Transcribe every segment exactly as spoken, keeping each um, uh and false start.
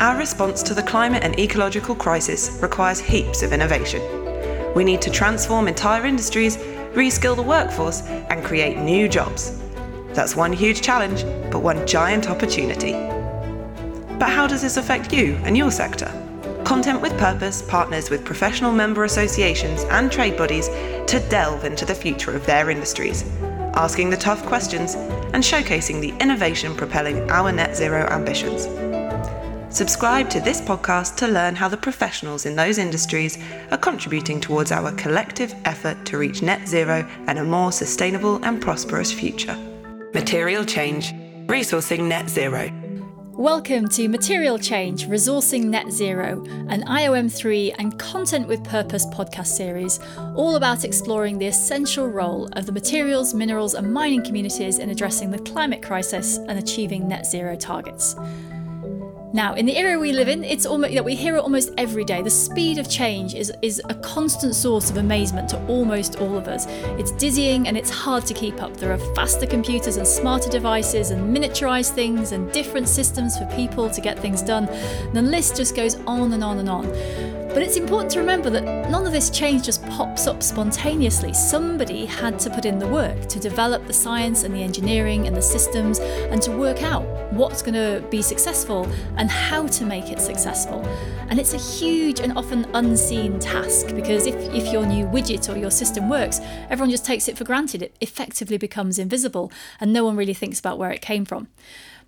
Our response to the climate and ecological crisis requires heaps of innovation. We need to transform entire industries, reskill the workforce, and create new jobs. That's one huge challenge, but one giant opportunity. But how does this affect you and your sector? Content with Purpose partners with professional member associations and trade bodies to delve into the future of their industries, asking the tough questions and showcasing the innovation propelling our net zero ambitions. Subscribe to this podcast to learn how the professionals in those industries are contributing towards our collective effort to reach net zero and a more sustainable and prosperous future. Material Change: Resourcing Net Zero. Welcome to Material Change, Resourcing Net Zero, an I O M three and Content with Purpose podcast series, all about exploring the essential role of the materials, minerals and mining communities in addressing the climate crisis and achieving net zero targets. Now, in the era we live in, it's almost, that we hear it almost every day. The speed of change is, is a constant source of amazement to almost all of us. It's dizzying and it's hard to keep up. There are faster computers and smarter devices and miniaturised things and different systems for people to get things done. And the list just goes on and on and on. But it's important to remember that none of this change just pops up spontaneously. Somebody had to put in the work to develop the science and the engineering and the systems and to work out what's going to be successful and how to make it successful. And it's a huge and often unseen task, because if, if your new widget or your system works, everyone just takes it for granted. It effectively becomes invisible and no one really thinks about where it came from.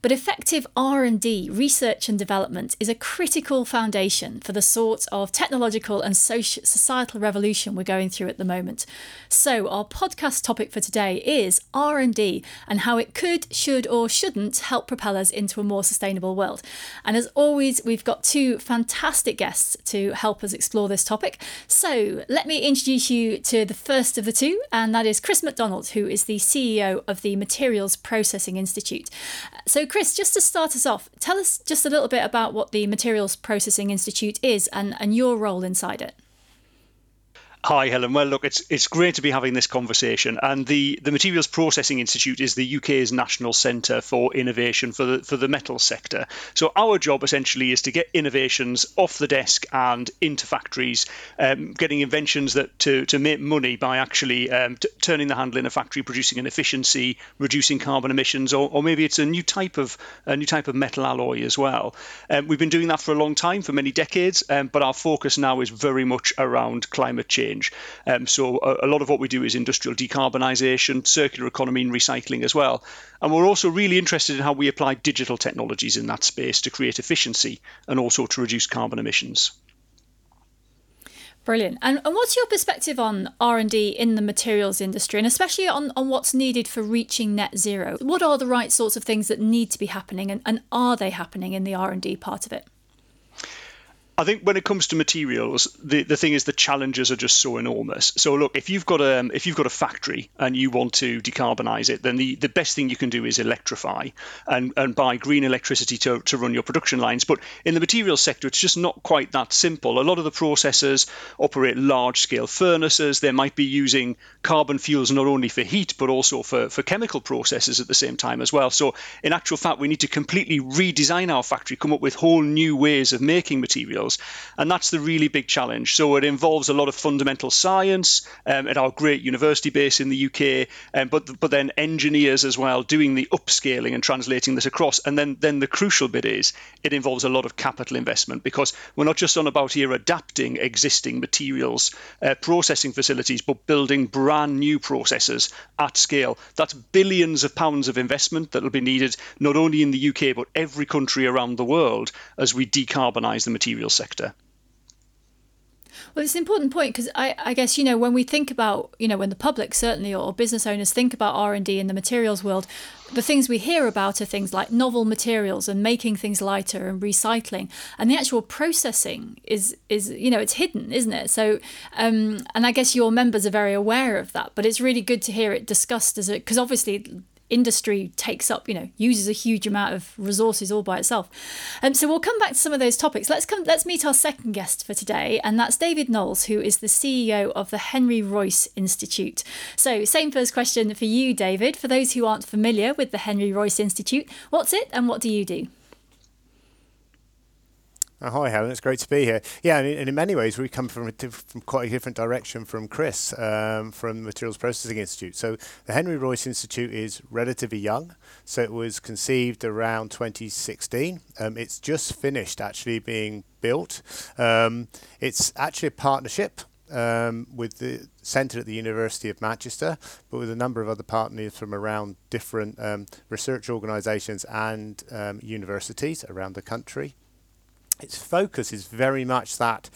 But effective R and D, research and development, is a critical foundation for the sort of technological and social, societal revolution we're going through at the moment. So our podcast topic for today is R and D and how it could, should or shouldn't help propel us into a more sustainable world. And as always, we've got two fantastic guests to help us explore this topic. So let me introduce you to the first of the two, and that is Chris McDonald, who is the C E O of the Materials Processing Institute. So Chris, just to start us off, tell us just a little bit about what the Materials Processing Institute is and, and your role inside it. Hi, Helen. Well, look, it's it's great to be having this conversation. And the, the Materials Processing Institute is the U K's national centre for innovation for the for the metal sector. So our job essentially is to get innovations off the desk and into factories, um, getting inventions that to, to make money by actually um, t- turning the handle in a factory, producing an efficiency, reducing carbon emissions, or, or maybe it's a new type of a new type of metal alloy as well. Um, we've been doing that for a long time, for many decades, um, but our focus now is very much around climate change. Um, so a, a lot of what we do is industrial decarbonisation, circular economy and recycling as well. And we're also really interested in how we apply digital technologies in that space to create efficiency and also to reduce carbon emissions. Brilliant. And, and what's your perspective on R and D in the materials industry, and especially on, on what's needed for reaching net zero? What are the right sorts of things that need to be happening, and, and are they happening in the R and D part of it? I think when it comes to materials, the, the thing is the challenges are just so enormous. So look, if you've got a, if you've got a factory and you want to decarbonise it, then the, the best thing you can do is electrify and, and buy green electricity to, to run your production lines. But in the materials sector, it's just not quite that simple. A lot of the processors operate large-scale furnaces. They might be using carbon fuels not only for heat, but also for, for chemical processes at the same time as well. So in actual fact, we need to completely redesign our factory, come up with whole new ways of making materials. And that's the really big challenge. So it involves a lot of fundamental science um, at our great university base in the U K, um, but but then engineers as well doing the upscaling and translating this across. And then then the crucial bit is it involves a lot of capital investment, because we're not just on about here adapting existing materials uh, processing facilities, but building brand new processes at scale. That's billions of pounds of investment that will be needed not only in the U K, but every country around the world as we decarbonise the materials sector. Well, it's an important point, because I, I guess, you know, when we think about, you know, when the public certainly or business owners think about R and D in the materials world, the things we hear about are things like novel materials and making things lighter and recycling, and the actual processing is, is you know, it's hidden, isn't it? So, um, and I guess your members are very aware of that, but it's really good to hear it discussed as a, because obviously industry takes up, you know, uses a huge amount of resources all by itself. And um, so we'll come back to some of those topics. Let's come, let's meet our second guest for today. And that's David Knowles, who is the C E O of the Henry Royce Institute. So same first question for you, David. For those who aren't familiar with the Henry Royce Institute, what's it and what do you do? Oh, hi, Helen. It's great to be here. Yeah, and in, and in many ways, we come from, a diff- from quite a different direction from Chris, um, from Materials Processing Institute. So the Henry Royce Institute is relatively young. So it was conceived around twenty sixteen. Um, it's just finished actually being built. Um, it's actually a partnership Um, with the centre at the University of Manchester, but with a number of other partners from around different um, research organisations and um, universities around the country. Its focus is very much that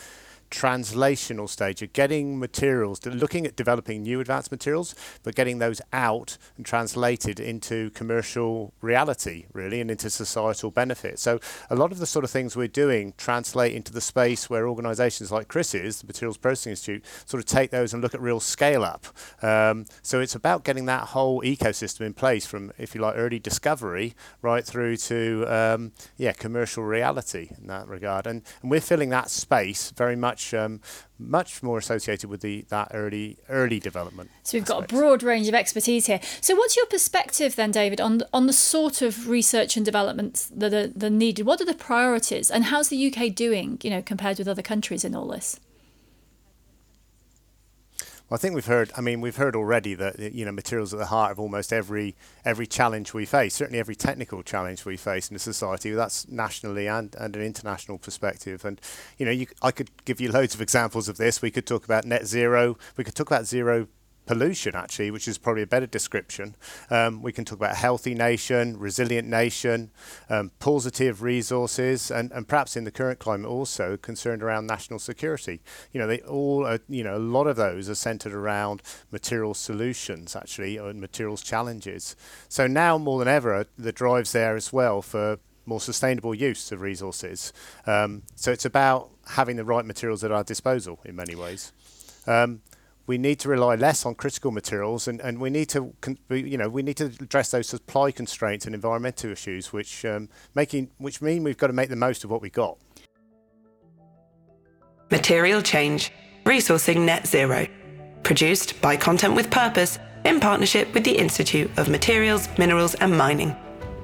translational stage of getting materials, to looking at developing new advanced materials, but getting those out and translated into commercial reality, really, and into societal benefit. So a lot of the sort of things we're doing translate into the space where organisations like Chris's, the Materials Processing Institute, sort of take those and look at real scale up. Um, so it's about getting that whole ecosystem in place from, if you like, early discovery right through to, um, yeah, commercial reality in that regard. And, and we're filling that space very much Um, much more associated with the that early early development. So we've got aspects. A broad range of expertise here. So what's your perspective then, David, on on the sort of research and development that are, that are needed? What are the priorities, and how's the U K doing, you know, compared with other countries in all this? Well, I think we've heard, I mean, we've heard already that, you know, materials at the heart of almost every every challenge we face, certainly every technical challenge we face in a society, that's nationally and, and an international perspective. And, you know, you, I could give you loads of examples of this. We could talk about net zero. We could talk about zero pollution, actually, which is probably a better description. Um, we can talk about healthy nation, resilient nation, um, positive resources, and, and perhaps in the current climate also concerned around national security. You know, they all, are, you know, a lot of those are centered around material solutions, actually, and materials challenges. So now more than ever, the drive's there as well for more sustainable use of resources. Um, so it's about having the right materials at our disposal in many ways. Um, We need to rely less on critical materials, and, and we need to, con- you know, we need to address those supply constraints and environmental issues, which um, making, which mean we've got to make the most of what we got. Material Change: Resourcing Net Zero, produced by Content with Purpose in partnership with the Institute of Materials, Minerals and Mining.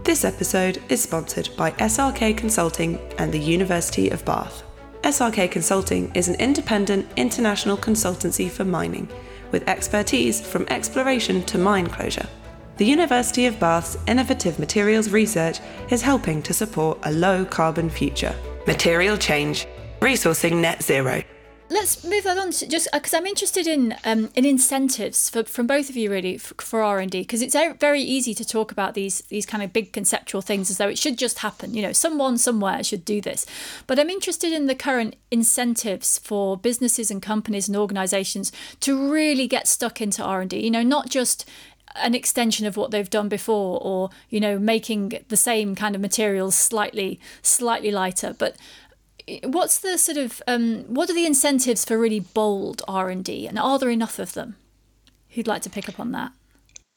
This episode is sponsored by S R K Consulting and the University of Bath. S R K Consulting is an independent international consultancy for mining, with expertise from exploration to mine closure. The University of Bath's innovative materials research is helping to support a low-carbon future. Material Change: Resourcing Net Zero. Let's move that on to just because I'm interested in um, in incentives for, from both of you, really, for, for R and D, because it's very easy to talk about these these kind of big conceptual things as though it should just happen. You know, someone somewhere should do this. But I'm interested in the current incentives for businesses and companies and organisations to really get stuck into R and D. You know, not just an extension of what they've done before, or, you know, making the same kind of materials slightly slightly lighter, but what's the sort of um, what are the incentives for really bold R and D, and are there enough of them? Who'd like to pick up on that?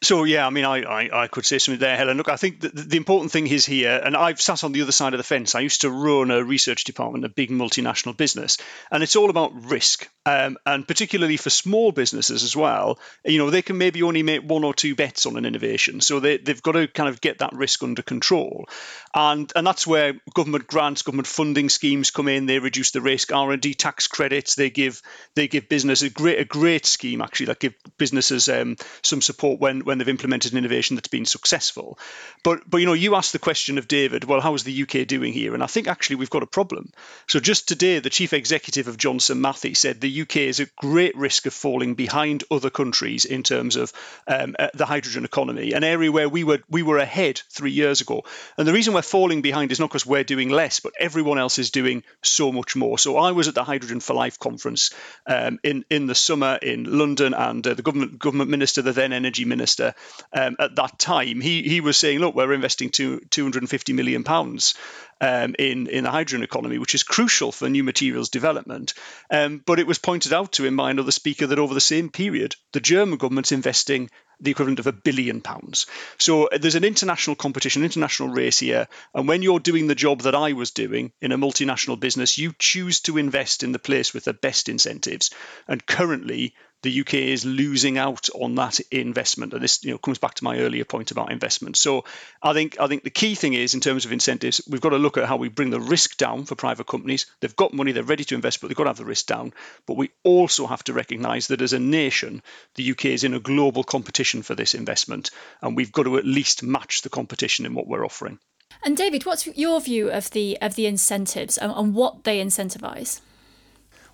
So, yeah, I mean, I, I, I could say something there, Helen. Look, I think the, the important thing is here, and I've sat on the other side of the fence. I used to run a research department, a big multinational business, and it's all about risk. Um, and particularly for small businesses as well, you know, they can maybe only make one or two bets on an innovation. So they, they've got to kind of get that risk under control. And and that's where government grants, government funding schemes come in. They reduce the risk. R and D tax credits, they give they give business a great, a great scheme, actually, that give businesses um, some support when, when When they've implemented an innovation that's been successful. But, but you know, you asked the question of David, well, how is the U K doing here? And I think actually we've got a problem. So just today, the chief executive of Johnson Matthey said the U K is at great risk of falling behind other countries in terms of um, uh, the hydrogen economy, an area where we were we were ahead three years ago. And the reason we're falling behind is not because we're doing less, but everyone else is doing so much more. So I was at the Hydrogen for Life conference um, in, in the summer in London, and uh, the government government minister, the then energy minister, Um, at that time, he he was saying, look, we're investing two, two hundred fifty million pounds um, in, in the hydrogen economy, which is crucial for new materials development. Um, but it was pointed out to him by another speaker that over the same period, the German government's investing the equivalent of a billion pounds. So there's an international competition, international race here. And when you're doing the job that I was doing in a multinational business, you choose to invest in the place with the best incentives. And currently, the U K is losing out on that investment. And this, you know, comes back to my earlier point about investment. So I think I think the key thing is, in terms of incentives, we've got to look at how we bring the risk down for private companies. They've got money, they're ready to invest, but they've got to have the risk down. But we also have to recognise that as a nation, the U K is in a global competition for this investment. And we've got to at least match the competition in what we're offering. And David, what's your view of the of the incentives and, and what they incentivise?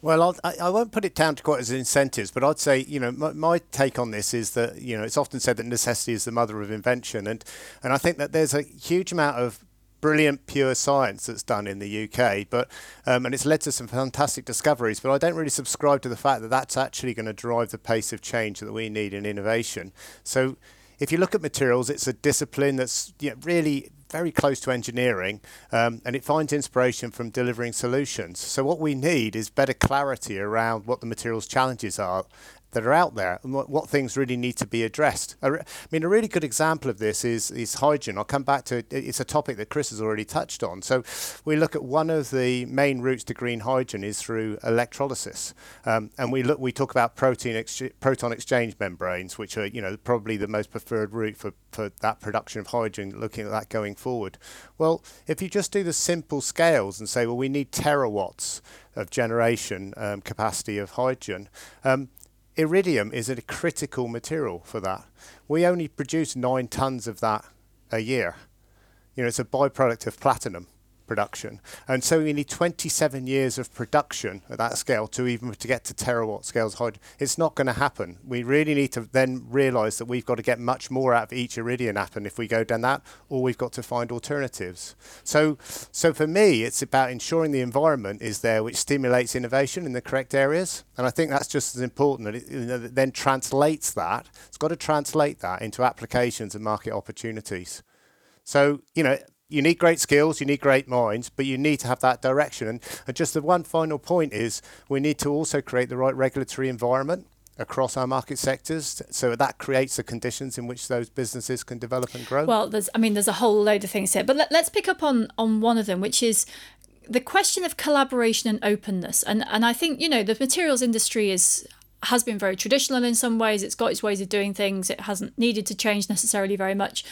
Well, I'll, I, I won't put it down to quite as incentives, but I'd say, you know, my, my take on this is that, you know, it's often said that necessity is the mother of invention. And, and I think that there's a huge amount of brilliant pure science that's done in the U K, but um, and it's led to some fantastic discoveries, but I don't really subscribe to the fact that that's actually going to drive the pace of change that we need in innovation. So if you look at materials, it's a discipline that's yeah, really very close to engineering, um, and it finds inspiration from delivering solutions. So what we need is better clarity around what the materials challenges are that are out there and what, what things really need to be addressed. I, re- I mean, a really good example of this is, is hydrogen. I'll come back to it. It's a topic that Chris has already touched on. So we look at one of the main routes to green hydrogen is through electrolysis. Um, and we look, we talk about protein ex- proton exchange membranes, which are, you know, probably the most preferred route for, for that production of hydrogen, looking at that going forward. Well, if you just do the simple scales and say, well, we need terawatts of generation um, capacity of hydrogen, um, Iridium is a critical material for that. We only produce nine tons of that a year. You know, it's a byproduct of platinum production. And so we need twenty-seven years of production at that scale to even to get to terawatt scales of hydrogen. It's not going to happen. We really need to then realise that we've got to get much more out of each iridium atom if we go down that, or we've got to find alternatives. So, so for me, it's about ensuring the environment is there, which stimulates innovation in the correct areas. And I think that's just as important, that it, you know, that then translates that. It's got to translate that into applications and market opportunities. So, you know, you need great skills, you need great minds, but you need to have that direction. And, and just the one final point is we need to also create the right regulatory environment across our market sectors, so that creates the conditions in which those businesses can develop and grow. Well, there's, I mean, there's a whole load of things here, but let, let's pick up on, on one of them, which is the question of collaboration and openness. And, and I think, you know, the materials industry is... has been very traditional in some ways. It's got its ways of doing things. It hasn't needed to change necessarily very much.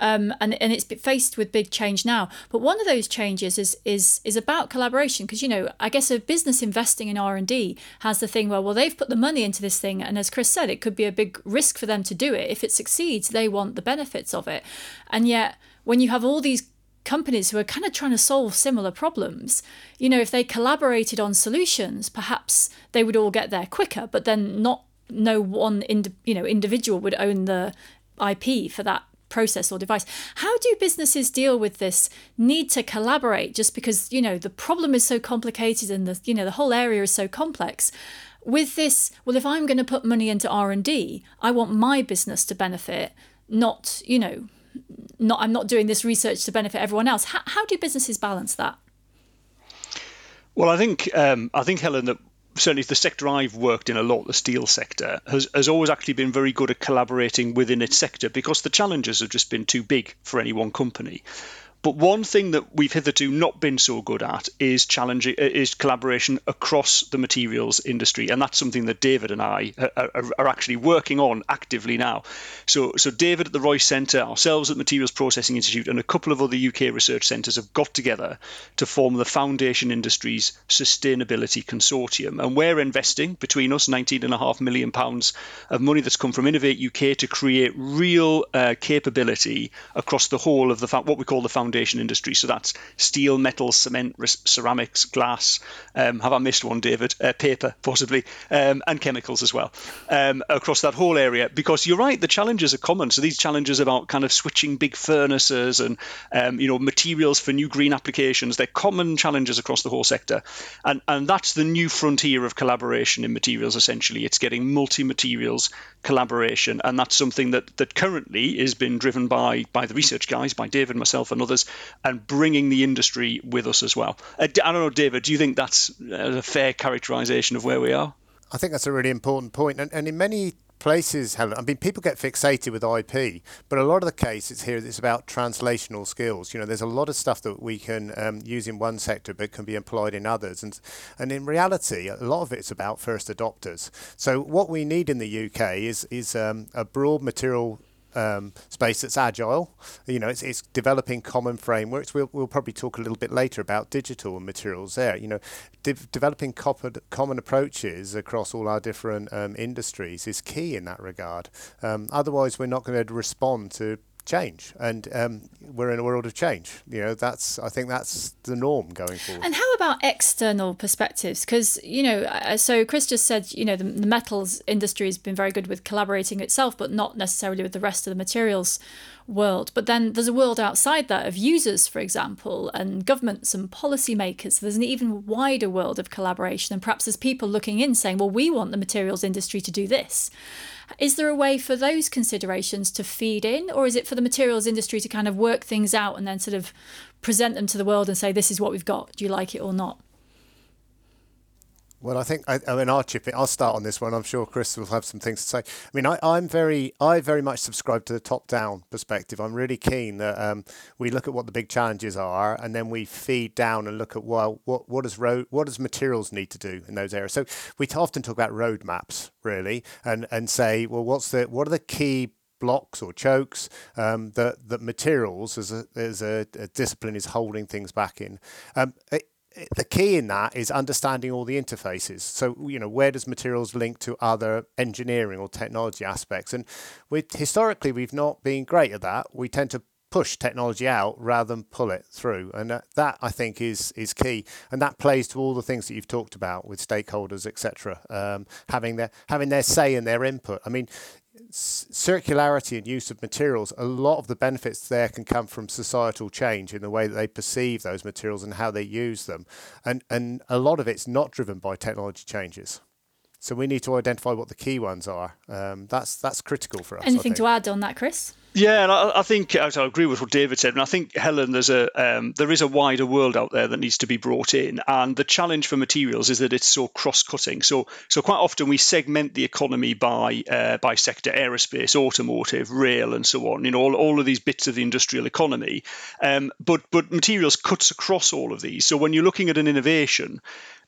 Um, and, and it's been faced with big change now. But one of those changes is is is about collaboration, because, you know, I guess a business investing in R and D has the thing where, well, they've put the money into this thing. And as Chris said, it could be a big risk for them to do it. If it succeeds, they want the benefits of it. And yet when you have all these companies who are kind of trying to solve similar problems, you know, if they collaborated on solutions, perhaps they would all get there quicker, but then not no one, ind- you know, individual would own the I P for that process or device. How do businesses deal with this need to collaborate, just because, you know, the problem is so complicated and the, you know, the whole area is so complex? With this, well, if I'm going to put money into R and D, I want my business to benefit, not, you know, Not, I'm not doing this research to benefit everyone else. How, how do businesses balance that? Well, I think um, I think Helen, that certainly the sector I've worked in a lot, the steel sector, has, has always actually been very good at collaborating within its sector, because the challenges have just been too big for any one company. But one thing that we've hitherto not been so good at is challenging is collaboration across the materials industry, and that's something that David and I are, are, are actually working on actively now. So, so David at the Royce Centre, ourselves at Materials Processing Institute, and a couple of other U K research centres have got together to form the Foundation Industries Sustainability Consortium, and we're investing between us nineteen point five million pounds of money that's come from Innovate U K to create real uh, capability across the whole of the what we call the foundation. Foundation industry. So that's steel, metal, cement, ceramics, glass. Um, have I missed one, David? Uh, paper, possibly, um, and chemicals as well, um, across that whole area. Because you're right, the challenges are common. So these challenges about kind of switching big furnaces and um, you know, materials for new green applications, they're common challenges across the whole sector. And, and that's the new frontier of collaboration in materials, essentially. It's getting multi-materials collaboration. And that's something that, that currently is been driven by, by the research guys, by David, myself and others, and bringing the industry with us as well. I don't know, David, do you think that's a fair characterisation of where we are? I think that's a really important point. And, and in many places, Helen, I mean, people get fixated with I P, but a lot of the case it's here, it's about translational skills. You know, there's a lot of stuff that we can um, use in one sector, but can be employed in others. And, and in reality, a lot of it's about first adopters. So what we need in the U K is, is um, a broad material Um, space that's agile. You know, it's, it's developing common frameworks. We'll, we'll probably talk a little bit later about digital and materials there. You know, de developing common approaches across all our different um, industries is key in that regard. Um, otherwise, we're not going to respond to change, and um, we're in a world of change. You know, that's, I think that's the norm going forward. And how about external perspectives? Because, you know, uh, so Chris just said, you know, the, the metals industry has been very good with collaborating itself, but not necessarily with the rest of the materials world. But then there's a world outside that of users, for example, and governments and policymakers. So there's an even wider world of collaboration, and perhaps there's people looking in saying, well, we want the materials industry to do this. Is there a way for those considerations to feed in, or is it for the materials industry to kind of work things out and then sort of present them to the world and say, this is what we've got, do you like it or not? Well, I think I, I mean, I'll chip it. I'll start on this one. I'm sure Chris will have some things to say. I mean, I, I'm very, I very much subscribe to the top-down perspective. I'm really keen that um, we look at what the big challenges are, and then we feed down and look at well, what what does road, what does materials need to do in those areas. So we often talk about roadmaps, really, and and say, well, what's the what are the key blocks or chokes um, that that materials as a as a, a discipline is holding things back in. Um, it, The key in that is understanding all the interfaces. So, you know, where does materials link to other engineering or technology aspects? And we historically, we've not been great at that. We tend to push technology out rather than pull it through. And that, that I think, is is key. And that plays to all the things that you've talked about with stakeholders, et cetera, um, having their, having their say and their input. I mean, circularity and use of materials, a lot of the benefits there can come from societal change in the way that they perceive those materials and how they use them. And, and a lot of it's not driven by technology changes. So we need to identify what the key ones are. Um, that's that's critical for us. Anything to add on that, Chris? Yeah, and I, I think I agree with what David said, and I think, Helen, there's a um, there is a wider world out there that needs to be brought in, and the challenge for materials is that it's so cross-cutting. So, so quite often we segment the economy by uh, by sector: aerospace, automotive, rail, and so on. You know, all, all of these bits of the industrial economy, um, but but materials cuts across all of these. So when you're looking at an innovation.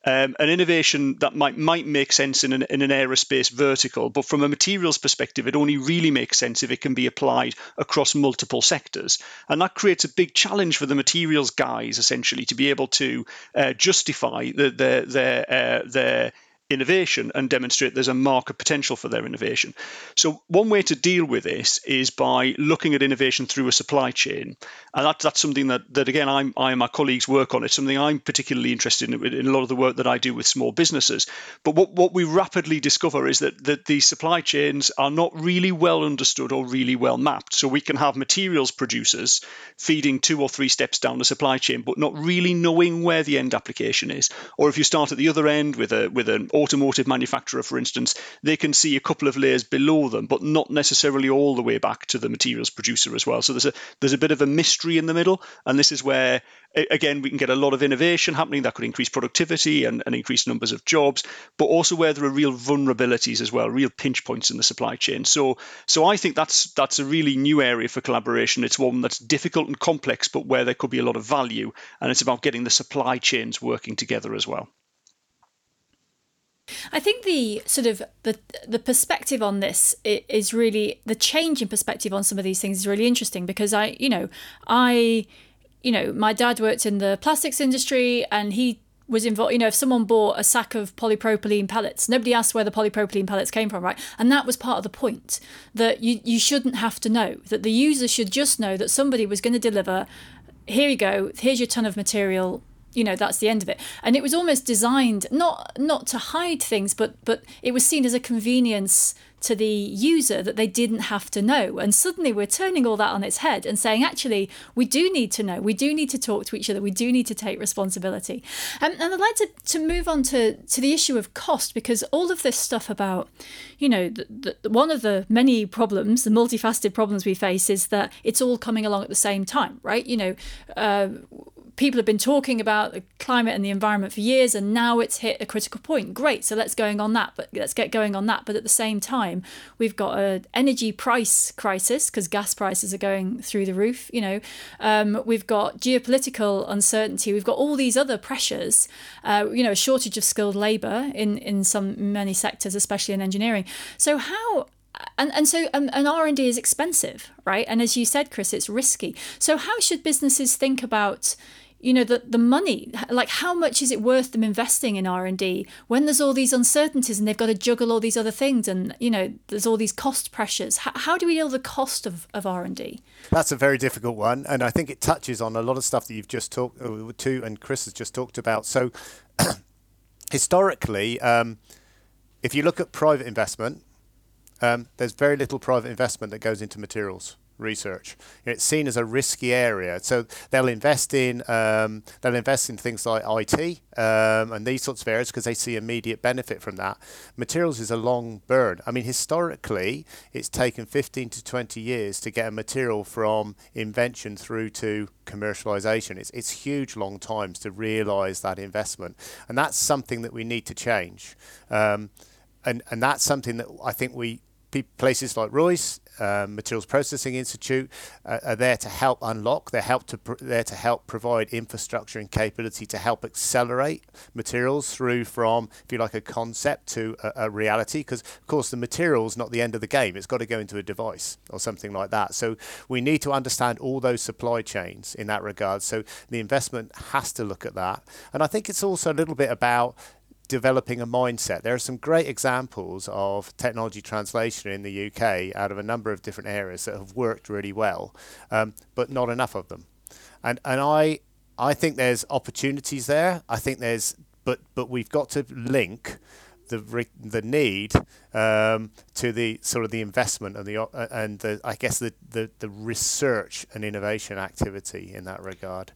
Um, an innovation that might might make sense in an, in an aerospace vertical, but from a materials perspective, it only really makes sense if it can be applied across multiple sectors. And that creates a big challenge for the materials guys, essentially, to be able to uh, justify the, the, their uh, their innovation and demonstrate there's a market potential for their innovation. So one way to deal with this is by looking at innovation through a supply chain. And that, that's something that, that again, I'm, I and my colleagues work on. It's something I'm particularly interested in, in a lot of the work that I do with small businesses. But what, what we rapidly discover is that, that the supply chains are not really well understood or really well mapped. So we can have materials producers feeding two or three steps down the supply chain, but not really knowing where the end application is. Or if you start at the other end with, a, with an automotive manufacturer, for instance, they can see a couple of layers below them, but not necessarily all the way back to the materials producer as well. So there's a there's a bit of a mystery in the middle, and this is where, again, we can get a lot of innovation happening that could increase productivity and, and increase numbers of jobs, but also where there are real vulnerabilities as well, real pinch points in the supply chain. So so I think that's that's a really new area for collaboration. It's one that's difficult and complex, but where there could be a lot of value, and it's about getting the supply chains working together as well. I think the sort of the the perspective on this is really, the change in perspective on some of these things is really interesting, because I, you know, I, you know, my dad worked in the plastics industry, and he was involved, you know, if someone bought a sack of polypropylene pellets, nobody asked where the polypropylene pellets came from, right? And that was part of the point, that you, you shouldn't have to know, that the user should just know that somebody was going to deliver, here you go, here's your ton of material, you know, that's the end of it. And it was almost designed not not to hide things, but but it was seen as a convenience to the user that they didn't have to know. And suddenly we're turning all that on its head and saying, actually, we do need to know. We do need to talk to each other. We do need to take responsibility. Um, and I'd like to, to move on to, to the issue of cost, because all of this stuff about, you know, the, the, one of the many problems, the multifaceted problems we face, is that it's all coming along at the same time, right? You know, uh, people have been talking about the climate and the environment for years, and now it's hit a critical point. Great, so let's going on that, but let's get going on that. But at the same time, we've got an energy price crisis because gas prices are going through the roof. You know, um, we've got geopolitical uncertainty. We've got all these other pressures. Uh, you know, a shortage of skilled labour in in some many sectors, especially in engineering. So how? And and so um, an R and D is expensive, right? And as you said, Chris, it's risky. So how should businesses think about, you know, the, the money? Like, how much is it worth them investing in R and D when there's all these uncertainties and they've got to juggle all these other things and, you know, there's all these cost pressures? How, how do we deal with the cost of, of R and D? That's a very difficult one. And I think it touches on a lot of stuff that you've just talked to and Chris has just talked about. So historically, um, if you look at private investment, Um, there's very little private investment that goes into materials research. It's seen as a risky area, so they'll invest in um, they'll invest in things like I T um, and these sorts of areas because they see immediate benefit from that. Materials is a long burn. I mean, historically, it's taken fifteen to twenty years to get a material from invention through to commercialization. It's it's huge long times to realise that investment, and that's something that we need to change. Um, and and that's something that I think we. Places like Royce, uh, Materials Processing Institute, uh, are there to help unlock. They're help to pr- there to help provide infrastructure and capability to help accelerate materials through from, if you like, a concept to a, a reality. Because of course, the material's not the end of the game. It's got to go into a device or something like that. So we need to understand all those supply chains in that regard. So the investment has to look at that. And I think it's also a little bit about developing a mindset. There are some great examples of technology translation in the U K out of a number of different areas that have worked really well, um, but not enough of them. And and I I think there's opportunities there. I think there's but but we've got to link the re- the need um, to the sort of the investment and the uh, and the, I guess the, the the research and innovation activity in that regard.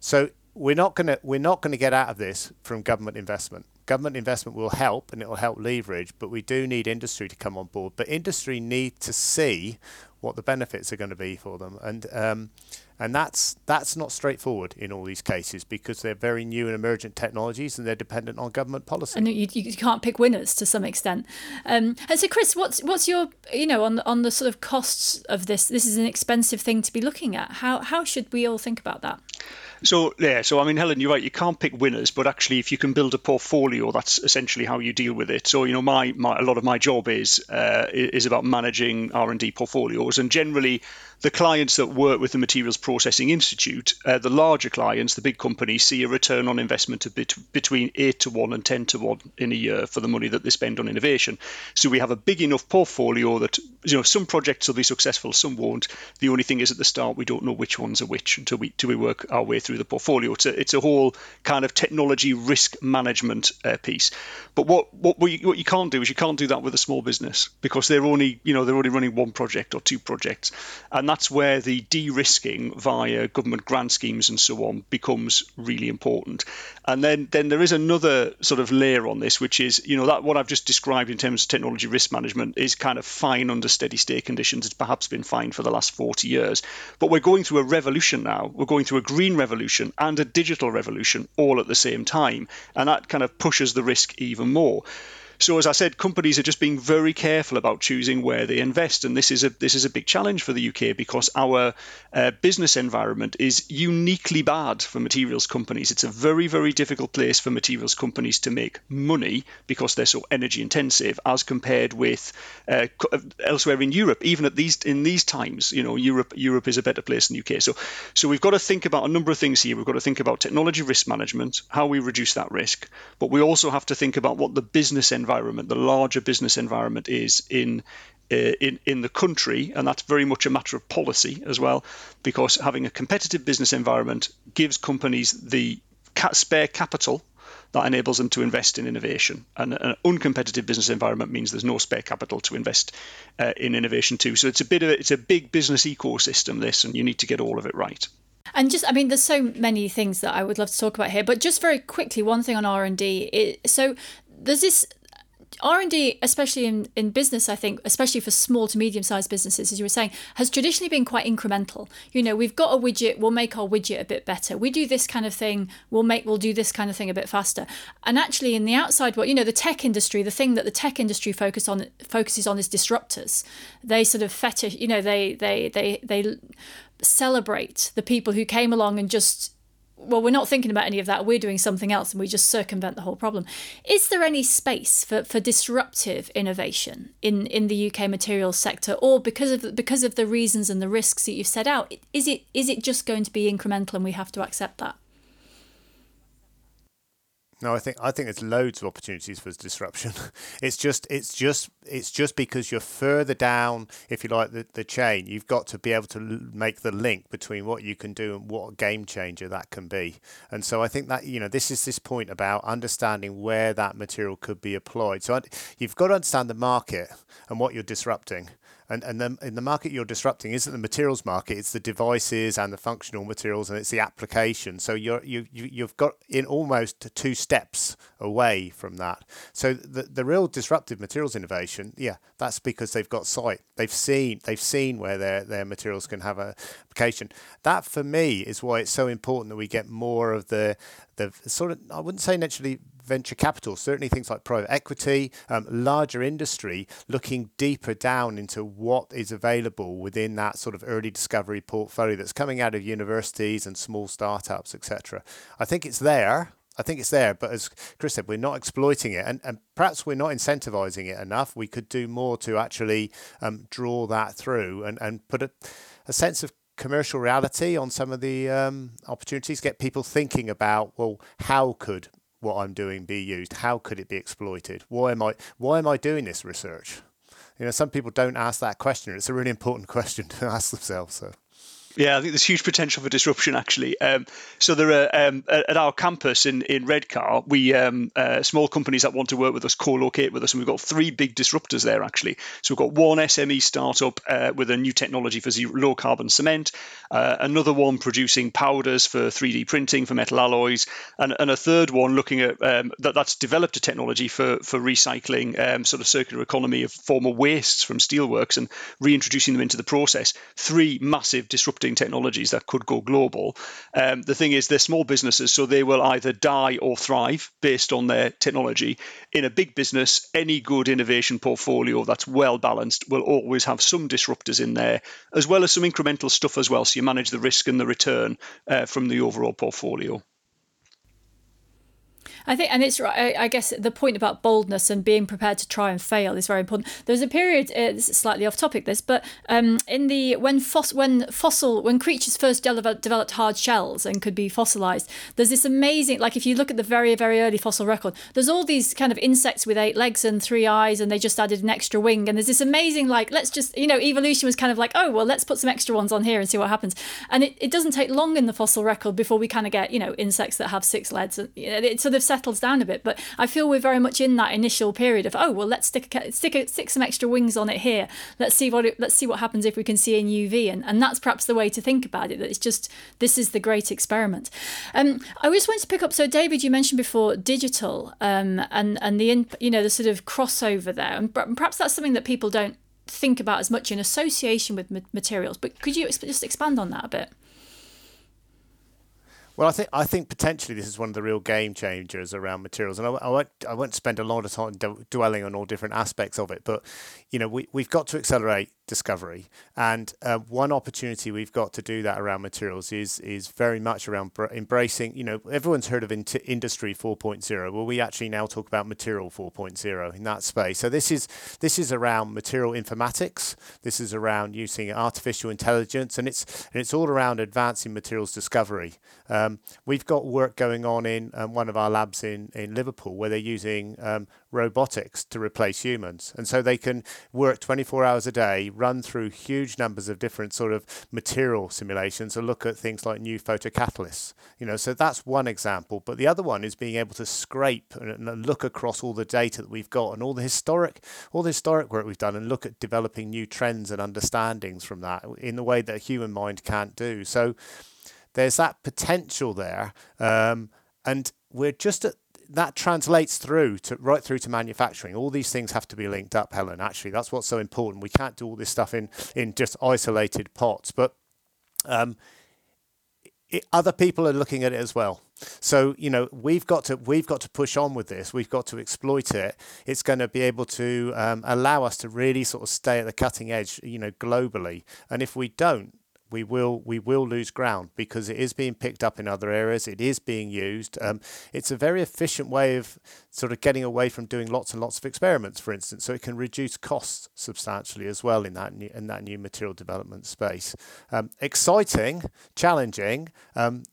So we're not gonna we're not gonna get out of this from government investment. Government investment will help and it will help leverage, but we do need industry to come on board. But industry need to see what the benefits are going to be for them, and um, and that's that's not straightforward in all these cases because they're very new and emergent technologies and they're dependent on government policy. And you, you can't pick winners to some extent. Um, and so, Chris, what's what's your you know on on the sort of costs of this? This is an expensive thing to be looking at. How how should we all think about that? So, yeah, so I mean, Helen, you're right, you can't pick winners, but actually if you can build a portfolio, that's essentially how you deal with it. So, you know, my, my a lot of my job is uh, is about managing R and D portfolios, and generally the clients that work with the Materials Processing Institute, uh, the larger clients, the big companies, see a return on investment of bet- between eight to one and ten to one in a year for the money that they spend on innovation. So we have a big enough portfolio that, you know, some projects will be successful, some won't. The only thing is at the start, we don't know which ones are which until we, until we work our way through. through the portfolio. It's a, it's a whole kind of technology risk management uh, piece. But what what we, what you can't do is you can't do that with a small business because they're only, you know, they're only running one project or two projects. And that's where the de-risking via government grant schemes and so on becomes really important. And then then there is another sort of layer on this, which is, you know, that what I've just described in terms of technology risk management is kind of fine under steady state conditions. It's perhaps been fine for the last forty years. But we're going through a revolution now. We're going through a green revolution. revolution and a digital revolution all at the same time, and that kind of pushes the risk even more. So as I said, companies are just being very careful about choosing where they invest, and this is a this is a big challenge for the U K because our uh, business environment is uniquely bad for materials companies. It's a very very difficult place for materials companies to make money because they're so energy intensive as compared with uh, elsewhere in Europe. Even at these in these times, you know, Europe Europe is a better place than the U K. So so we've got to think about a number of things here. We've got to think about technology risk management, how we reduce that risk, but we also have to think about what the business environment environment, the larger business environment is in, uh, in in the country, and that's very much a matter of policy as well, because having a competitive business environment gives companies the spare capital that enables them to invest in innovation. And an uncompetitive business environment means there's no spare capital to invest uh, in innovation too. So it's a bit of a, it's a big business ecosystem, this, and you need to get all of it right. And just, I mean, there's so many things that I would love to talk about here, but just very quickly, one thing on R and D. So there's this R and D, especially in, in business, I think, especially for small to medium-sized businesses, as you were saying, has traditionally been quite incremental. You know, we've got a widget, we'll make our widget a bit better. We do this kind of thing, we'll make, we'll do this kind of thing a bit faster. And actually in the outside world, you know, the tech industry, the thing that the tech industry focus on, focuses on is disruptors. They sort of fetish, you know, they they they they celebrate the people who came along and just, well, we're not thinking about any of that. We're doing something else and we just circumvent the whole problem. Is there any space for, for disruptive innovation in, in the U K materials sector, or because of because of the reasons and the risks that you've set out, is it is it just going to be incremental and we have to accept that? No, I think I think there's loads of opportunities for disruption. It's just it's just it's just because you're further down, if you like, the, the chain. You've got to be able to l- make the link between what you can do and what a game changer that can be. And so I think that, you know, this is this point about understanding where that material could be applied. So I, you've got to understand the market and what you're disrupting. And and the, in the market you're disrupting isn't the materials market; it's the devices and the functional materials, and it's the application. So you're you, you you've got in almost two steps away from that. So the the real disruptive materials innovation, yeah, that's because they've got sight. They've seen they've seen where their their materials can have an application. That for me is why it's so important that we get more of the the sort of, I wouldn't say naturally, venture capital, certainly things like private equity, um, larger industry, looking deeper down into what is available within that sort of early discovery portfolio that's coming out of universities and small startups, et cetera. I think it's there. I think it's there, but as Chris said, we're not exploiting it, and, and perhaps we're not incentivizing it enough. We could do more to actually um, draw that through and, and put a, a sense of commercial reality on some of the um, opportunities, get people thinking about, well, how could what I'm doing be used? How could it be exploited? Why am I why am I doing this research? You know, some people don't ask that question. It's a really important question to ask themselves. So. Yeah, I think there's huge potential for disruption, actually. Um, so there are um, at our campus in, in Redcar, we um, uh, small companies that want to work with us co-locate with us, and we've got three big disruptors there, actually. So we've got one S M E startup uh, with a new technology for zero, low carbon cement, uh, another one producing powders for three D printing for metal alloys, and, and a third one looking at um, that that's developed a technology for for recycling, um, sort of circular economy of former wastes from steelworks and reintroducing them into the process. Three massive disruptors. Technologies that could go global. Um, the thing is, they're small businesses, so they will either die or thrive based on their technology. In a big business, any good innovation portfolio that's well balanced will always have some disruptors in there, as well as some incremental stuff as well, so you manage the risk and the return uh, from the overall portfolio. I think, and it's right, I guess the point about boldness and being prepared to try and fail is very important. There's a period, it's slightly off topic this, but um, in the, when, fos- when fossil, when creatures first developed, developed hard shells and could be fossilized, there's this amazing, like if you look at the very, very early fossil record, there's all these kind of insects with eight legs and three eyes, and they just added an extra wing. And there's this amazing, like, let's just, you know, evolution was kind of like, oh, well, let's put some extra ones on here and see what happens. And it, it doesn't take long in the fossil record before we kind of get, you know, insects that have six legs. And, you know, it sort of sets settles down a bit, but I feel we're very much in that initial period of, oh well, let's stick a, stick a, stick some extra wings on it here. Let's see what it, let's see what happens if we can see in U V, and and that's perhaps the way to think about it. That it's just, this is the great experiment. Um, I just wanted to pick up. So David, you mentioned before digital, um, and and the in, you know the sort of crossover there, and perhaps that's something that people don't think about as much in association with materials. But could you ex- just expand on that a bit? Well, I think I think potentially this is one of the real game changers around materials, and I, I won't I won't spend a lot of time d- dwelling on all different aspects of it. But you know, we we've got to accelerate discovery, and uh, one opportunity we've got to do that around materials is is very much around br- embracing. You know, everyone's heard of in- Industry four point oh. Well, we actually now talk about Material four point oh in that space. So this is this is around material informatics. This is around using artificial intelligence, and it's and it's all around advancing materials discovery. Um, Um, we've got work going on in um, one of our labs in, in Liverpool where they're using um, robotics to replace humans. And so they can work twenty-four hours a day, run through huge numbers of different sort of material simulations and look at things like new photocatalysts. You know, so that's one example. But the other one is being able to scrape and, and look across all the data that we've got and all the historic, all the historic work we've done and look at developing new trends and understandings from that in the way that a human mind can't do. So there's that potential there, um, and we're just at that translates through to right through to manufacturing. All these things have to be linked up, Helen. Actually, that's what's so important. We can't do all this stuff in in just isolated pots, but um, it, other people are looking at it as well. So, you know, we've got to we've got to push on with this. We've got to exploit it. It's going to be able to um, allow us to really sort of stay at the cutting edge, you know, globally. And if we don't, we will we will lose ground, because it is being picked up in other areas. It is being used. Um, it's a very efficient way of sort of getting away from doing lots and lots of experiments, for instance. So it can reduce costs substantially as well in that new, in that new material development space. Um, exciting, challenging. Um,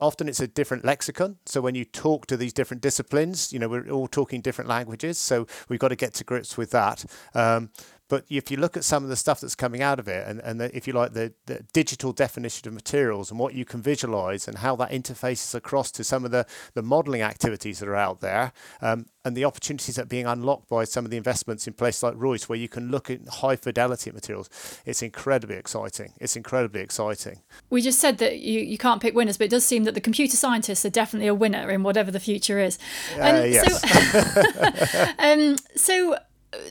Often it's a different lexicon. So when you talk to these different disciplines, you know, we're all talking different languages. So we've got to get to grips with that. Um, but if you look at some of the stuff that's coming out of it, and, and the, if you like, the, the digital definition of materials and what you can visualize and how that interfaces across to some of the, the modeling activities that are out there, um, and the opportunities that are being unlocked by some of the investments in places like Royce, where you can look at high fidelity materials, it's incredibly exciting. It's incredibly exciting. We just said that you, you can't pick winners, but it does seem that the computer scientists are definitely a winner in whatever the future is. Um, uh, yes. So, um, so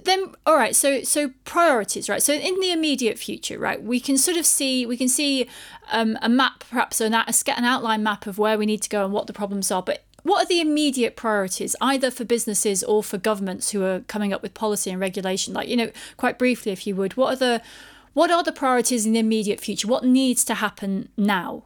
then, all right, so so priorities, right? So in the immediate future, right, we can sort of see, we can see um, a map, perhaps an, an outline map of where we need to go and what the problems are, but what are the immediate priorities, either for businesses or for governments who are coming up with policy and regulation? Like, you know, quite briefly, if you would, what are the what are the priorities in the immediate future? What needs to happen now?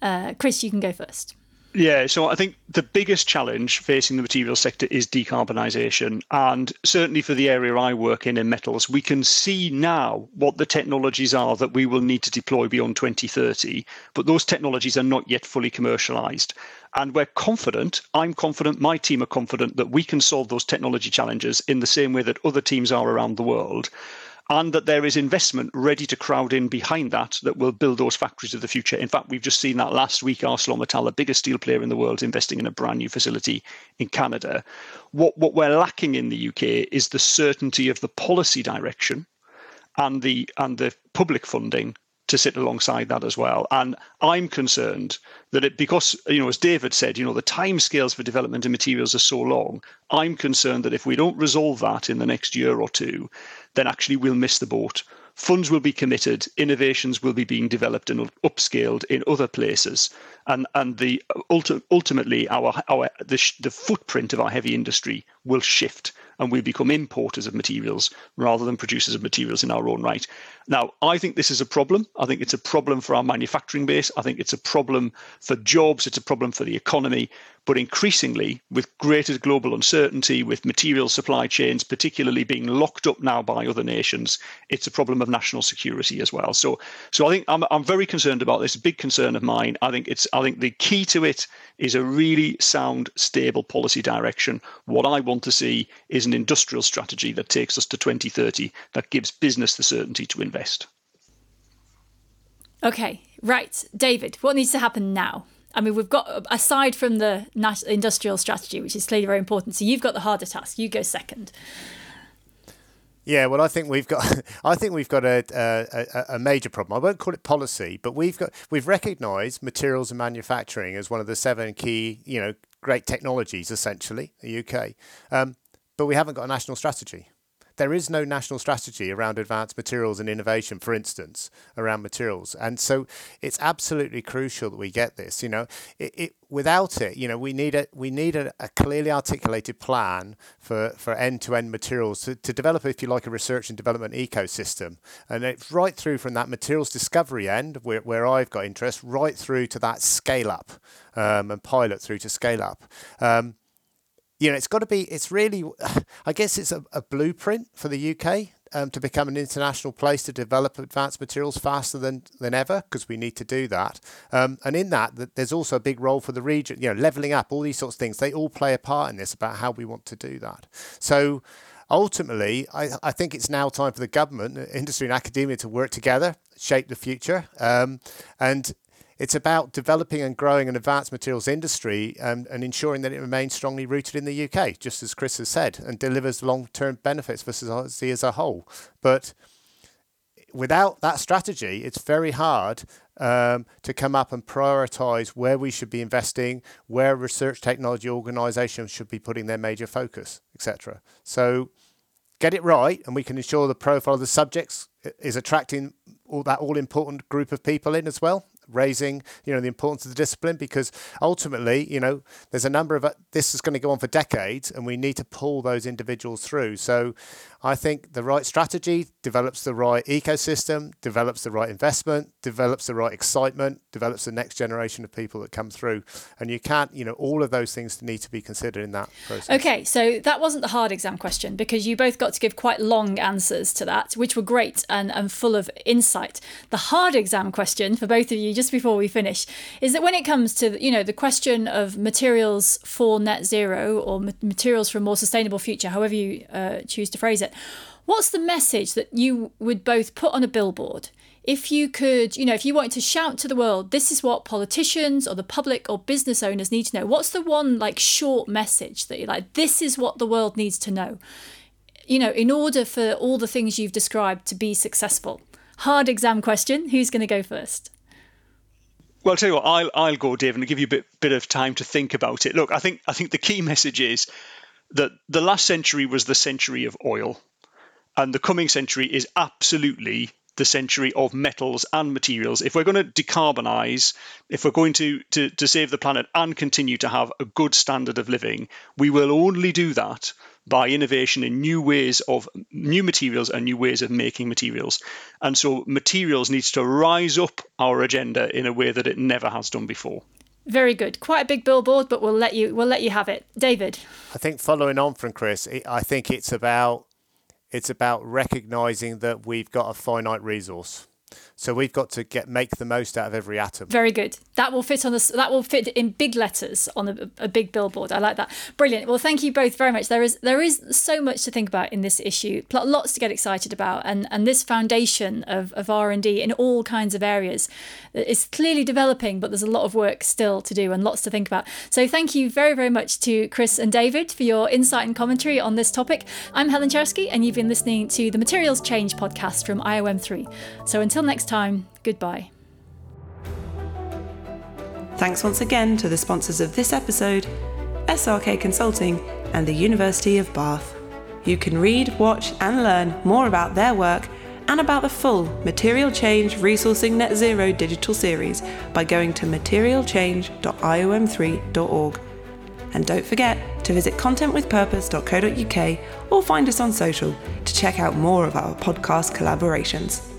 Uh, Chris, you can go first. Yeah, so I think the biggest challenge facing the materials sector is decarbonisation. And certainly for the area I work in, in metals, we can see now what the technologies are that we will need to deploy beyond twenty thirty. But those technologies are not yet fully commercialised. And we're confident, I'm confident, my team are confident that we can solve those technology challenges in the same way that other teams are around the world. And that there is investment ready to crowd in behind that, that will build those factories of the future. In fact, we've just seen that last week, ArcelorMittal, the biggest steel player in the world, investing in a brand new facility in Canada. What, what we're lacking in the U K is the certainty of the policy direction and the and the public funding to sit alongside that as well. And I'm concerned that it, because, you know, as David said, you know, the timescales for development in materials are so long, I'm concerned that if we don't resolve that in the next year or two, then actually we'll miss the boat. Funds will be committed, innovations will be being developed and upscaled in other places. And and the ultimately our our the, the footprint of our heavy industry will shift, and we become importers of materials rather than producers of materials in our own right. Now, I think this is a problem. I think it's a problem for our manufacturing base. I think it's a problem for jobs. It's a problem for the economy. But increasingly, with greater global uncertainty, with material supply chains particularly being locked up now by other nations, it's a problem of national security as well. So, so I think I'm, I'm very concerned about this. A big concern of mine. I think it's. I think the key to it is a really sound, stable policy direction. What I want to see is an industrial strategy that takes us to twenty thirty, that gives business the certainty to invest. Okay, right, David. What needs to happen now? I mean, we've got, aside from the industrial strategy, which is clearly very important, so you've got the harder task. You go second. Yeah, well, I think we've got, I think we've got a, a a major problem. I won't call it policy, but we've got we've recognised materials and manufacturing as one of the seven key, you know, great technologies essentially, the U K, um, but we haven't got a national strategy. There is no national strategy around advanced materials and innovation, for instance, around materials. And so it's absolutely crucial that we get this, you know, it, it without it, you know, we need a we need a, a clearly articulated plan for, for end-to-end materials to, to develop, if you like, a research and development ecosystem. And it's right through from that materials discovery end, where, where I've got interest, right through to that scale-up um, and pilot through to scale-up. Um, You know, it's got to be, it's really, I guess it's a, a blueprint for the U K um, to become an international place to develop advanced materials faster than, than ever, because we need to do that. Um, and in that, th- there's also a big role for the region, you know, levelling up, all these sorts of things. They all play a part in this about how we want to do that. So ultimately, I, I think it's now time for the government, industry and academia to work together, shape the future. Um, and It's about developing and growing an advanced materials industry and, and ensuring that it remains strongly rooted in the U K, just as Chris has said, and delivers long-term benefits for society as a whole. But without that strategy, it's very hard um, to come up and prioritise where we should be investing, where research technology organisations should be putting their major focus, et cetera. So get it right, and we can ensure the profile of the subjects is attracting all that all-important group of people in as well, raising, you know, the importance of the discipline, because ultimately, you know, there's a number of, uh, this is going to go on for decades, and we need to pull those individuals through. So I think the right strategy develops the right ecosystem, develops the right investment, develops the right excitement, develops the next generation of people that come through. And you can't, you know, all of those things need to be considered in that process. Okay, so that wasn't the hard exam question, because you both got to give quite long answers to that, which were great and, and full of insight. The hard exam question for both of you, just before we finish, is that when it comes to, you know, the question of materials for net zero or ma- materials for a more sustainable future, however you uh, choose to phrase it, what's the message that you would both put on a billboard? If you could, you know, if you wanted to shout to the world, this is what politicians or the public or business owners need to know. What's the one like short message that you're like, this is what the world needs to know, you know, in order for all the things you've described to be successful? Hard exam question. Who's going to go first? Well, I'll tell you what, I'll, I'll go, Dave, and I'll give you a bit, bit of time to think about it. Look, I think I think the key message is that the last century was the century of oil, and the coming century is absolutely the century of metals and materials. If we're going to decarbonise, if we're going to, to, to save the planet and continue to have a good standard of living, we will only do that by innovation in new ways of new materials and new ways of making materials. And so materials needs to rise up our agenda in a way that it never has done before. Very good. Quite a big billboard, but we'll let you we'll let you have it. David. I think following on from Chris, I think it's about it's about recognising that we've got a finite resource. So we've got to get make the most out of every atom. Very good. That will fit on the, that will fit in big letters on a, a big billboard. I like that. Brilliant. Well, thank you both very much. There is there is so much to think about in this issue. Lots to get excited about, and and this foundation of of R and D in all kinds of areas is clearly developing, but there's a lot of work still to do and lots to think about. So thank you very very much to Chris and David for your insight and commentary on this topic. I'm Helen Czerski, and you've been listening to the Materials Change podcast from I O M three. So until next time, goodbye. Thanks once again to the sponsors of this episode, S R K Consulting and the University of Bath. You can read, watch and learn more about their work and about the full Material Change Resourcing Net Zero digital series by going to material change dot I O M three dot org. And don't forget to visit content with purpose dot co dot U K or find us on social to check out more of our podcast collaborations.